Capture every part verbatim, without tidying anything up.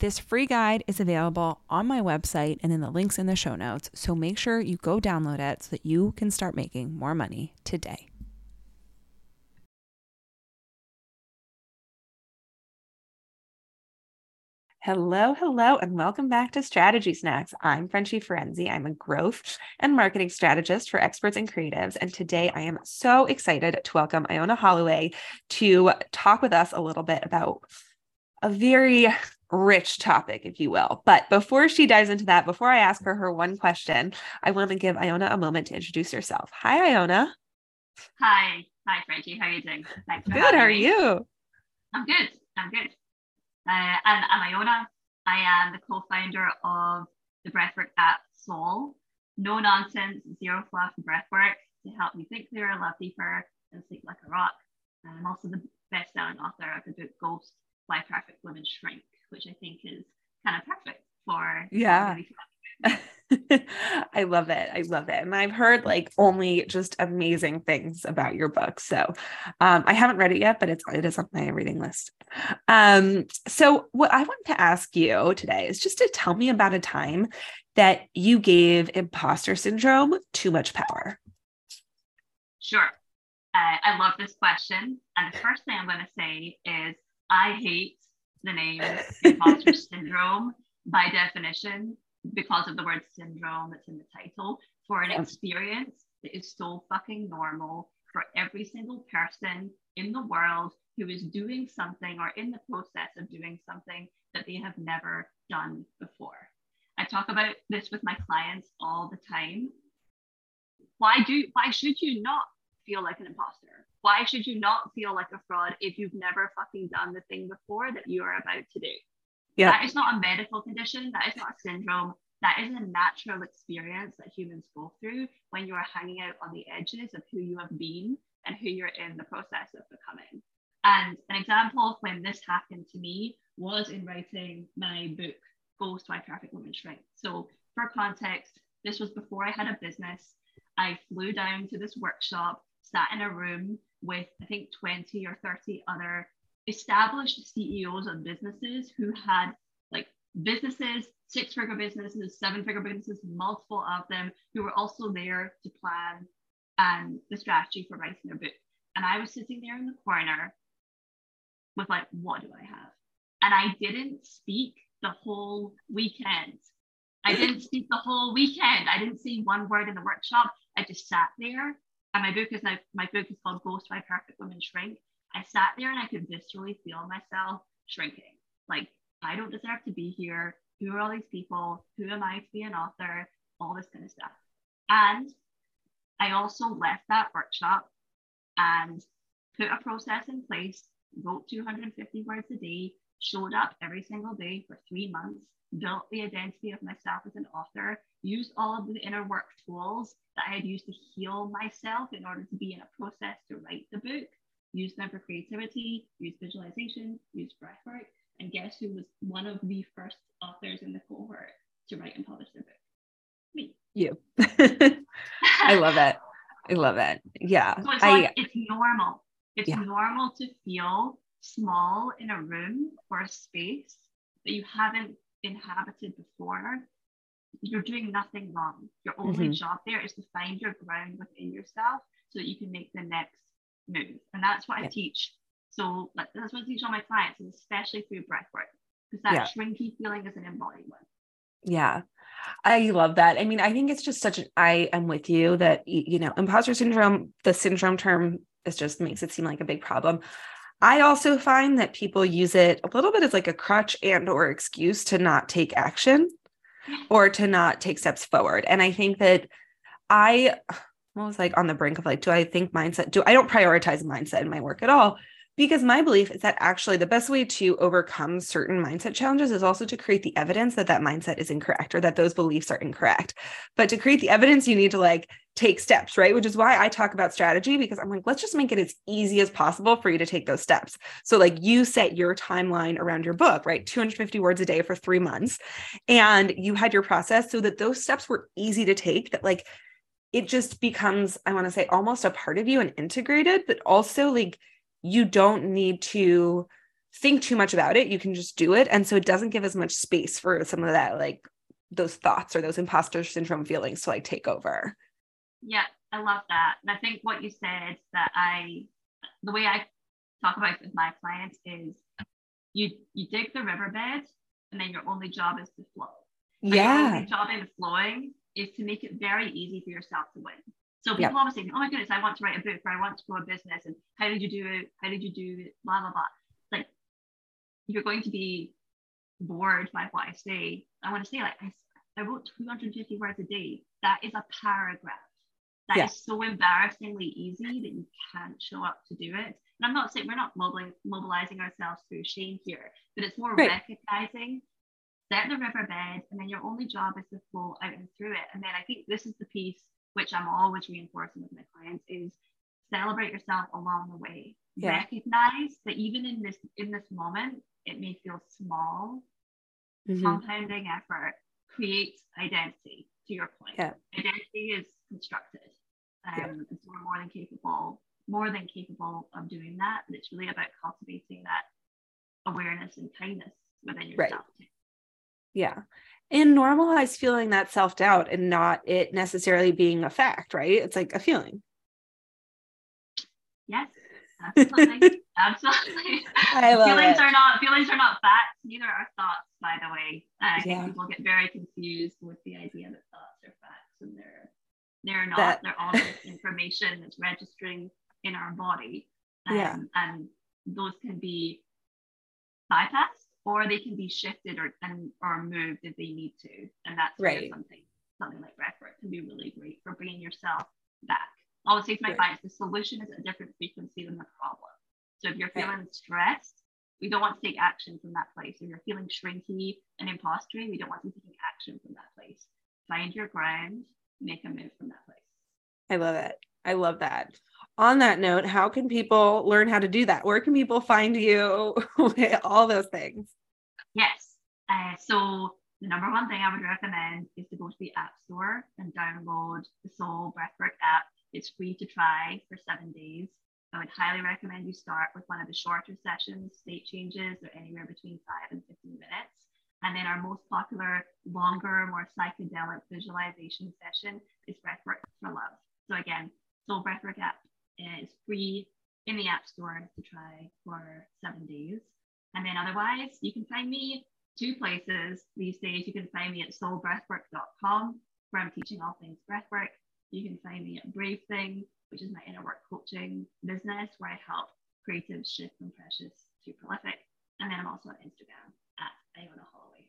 This free guide is available on my website and in the links in the show notes, so make sure you go download it so that you can start making more money today. Hello, hello, and welcome back to Strategy Snacks. I'm Frenchie Ferenczi. I'm a growth and marketing strategist for experts and creatives. And today I am so excited to welcome Iona Holloway to talk with us a little bit about a very rich topic, if you will. But before she dives into that, before I ask her her one question, I want to give Iona a moment to introduce herself. Hi, Iona. Hi. Hi, Frenchie. How are you doing? Thanks for good. How are you? I'm good. I'm good. Uh, I'm, I'm Iona. I am the co-founder of the Breathwork app, Soul. No nonsense, zero fluff breathwork to help you think clearer, love deeper, and sleep like a rock. And I'm also the best-selling author of the book Ghost, Why Perfect Women Shrink, which I think is kind of perfect for yeah. I love it. I love it. And I've heard like only just amazing things about your book. So um, I haven't read it yet, but it's, it is on my reading list. Um, so what I want to ask you today is just to tell me about a time that you gave imposter syndrome too much power. Sure. Uh, I love this question. And the first thing I'm going to say is I hate the name imposter syndrome by definition, because of the word syndrome that's in the title, for an experience that is so fucking normal for every single person in the world who is doing something or in the process of doing something that they have never done before. I talk about this with my clients all the time. Why do, why should you not feel like an imposter? Why should you not feel like a fraud if you've never fucking done the thing before that you are about to do? Yeah. That is not a medical condition. That is not a syndrome. That is a natural experience that humans go through when you are hanging out on the edges of who you have been and who you're in the process of becoming. And an example of when this happened to me was in writing my book, Ghost, Why Perfect Women Shrink. So for context, this was before I had a business. I flew down to this workshop, sat in a room with, I think, twenty or thirty other established C E Os of businesses who had like businesses, six-figure businesses, seven-figure businesses, multiple of them, who were also there to plan and um, the strategy for writing their book. And I was sitting there in the corner with like, what do I have? And I didn't speak the whole weekend. I didn't speak the whole weekend. I didn't say one word in the workshop. I just sat there. And my book is now, my book is called Ghost, Why Perfect Women Shrink. I sat there and I could viscerally feel myself shrinking. Like, I don't deserve to be here. Who are all these people? Who am I to be an author? All this kind of stuff. And I also left that workshop and put a process in place, wrote two hundred fifty words a day, showed up every single day for three months, built the identity of myself as an author, used all of the inner work tools that I had used to heal myself in order to be in a process to write the book, use them for creativity, use visualization, use breathwork, and guess who was one of the first authors in the cohort to write and publish their book? Me. You. I love it. I love it. Yeah. So it's, I, like, it's normal. It's yeah. normal to feel small in a room or a space that you haven't inhabited before. You're doing nothing wrong. Your only mm-hmm. job there is to find your ground within yourself so that you can make the next move. And that's what yeah. I teach. So like, that's what I teach all my clients, and especially through breathwork, because that yeah. shrinky feeling is an embodied one. Yeah. I love that. I mean, I think it's just such an, I am with you that, you know, imposter syndrome, the syndrome term is just makes it seem like a big problem. I also find that people use it a little bit as like a crutch and or excuse to not take action or to not take steps forward. And I think that I was like on the brink of like, do I think mindset, do I don't prioritize mindset in my work at all Because my belief is that actually the best way to overcome certain mindset challenges is also to create the evidence that that mindset is incorrect or that those beliefs are incorrect. But to create the evidence, you need to like take steps, right? Which is why I talk about strategy, because I'm like, let's just make it as easy as possible for you to take those steps. So like you set your timeline around your book, right? two hundred fifty words a day for three months. And you had your process so that those steps were easy to take, that like, it just becomes, I want to say almost a part of you and integrated, but also like, you don't need to think too much about it. You can just do it. And so it doesn't give as much space for some of that, like those thoughts or those imposter syndrome feelings to like take over. Yeah, I love that. And I think what you said that I, the way I talk about it with my clients is you, you dig the riverbed and then your only job is to flow. Like yeah. Your only job in flowing is to make it very easy for yourself to win. So people yep. always think, oh my goodness, I want to write a book or I want to grow a business. And how did you do it? How did you do it? Blah, blah, blah. Like, you're going to be bored by what I say. I want to say, like, I, I wrote two hundred fifty words a day. That is a paragraph. That yeah. is so embarrassingly easy that you can't show up to do it. And I'm not saying we're not mobilizing ourselves through shame here, but it's more right. recognizing set the riverbed, and then your only job is to flow out and through it. And then I think this is the piece which I'm always reinforcing with my clients is celebrate yourself along the way. Yeah. Recognize that even in this in this moment, it may feel small. Mm-hmm. Compounding effort creates identity, to your point. Yeah. Identity is constructed. Um, yeah. And so we're more than capable, more than capable of doing that. And it's really about cultivating that awareness and kindness within yourself. Right. Yeah. And normalize feeling that self-doubt and not it necessarily being a fact, right? It's like a feeling. Yes, absolutely. absolutely. I love feelings it. are not feelings are not facts, neither are thoughts, by the way. Uh, I think yeah. people get very confused with the idea that thoughts are facts, and they're they're not. That... They're all this information that's registering in our body. Um, yeah. And those can be bypassed, or they can be shifted or and, or moved if they need to. And that's right. something something like breathwork can be really great for bringing yourself back. I always say to my right. clients, the solution is at a different frequency than the problem. So if you're feeling right. stressed, we don't want to take action from that place. If you're feeling shrinky and impostery, we don't want to take action from that place. Find your ground, make a move from that place. I love it. I love that. On that note, how can people learn how to do that? Where can people find you? All those things. Yes. Uh, so the number one thing I would recommend is to go to the App Store and download the Soul Breathwork app. It's free to try for seven days. I would highly recommend you start with one of the shorter sessions. State changes are anywhere between five and fifteen minutes. And then our most popular, longer, more psychedelic visualization session is Breathwork for Love. So again, Soul Breathwork app is free in the App Store to try for seven days. And then otherwise, you can find me two places these days. You can find me at soul breathwork dot com, where I'm teaching all things breathwork. You can find me at Brave Thing, which is my inner work coaching business, where I help creatives shift from precious to prolific. And then I'm also on Instagram at Iona Holloway.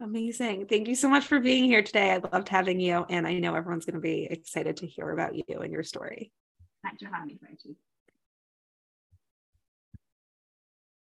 Amazing. Thank you so much for being here today. I loved having you. And I know everyone's going to be excited to hear about you and your story. Thanks for having me, Frenchie.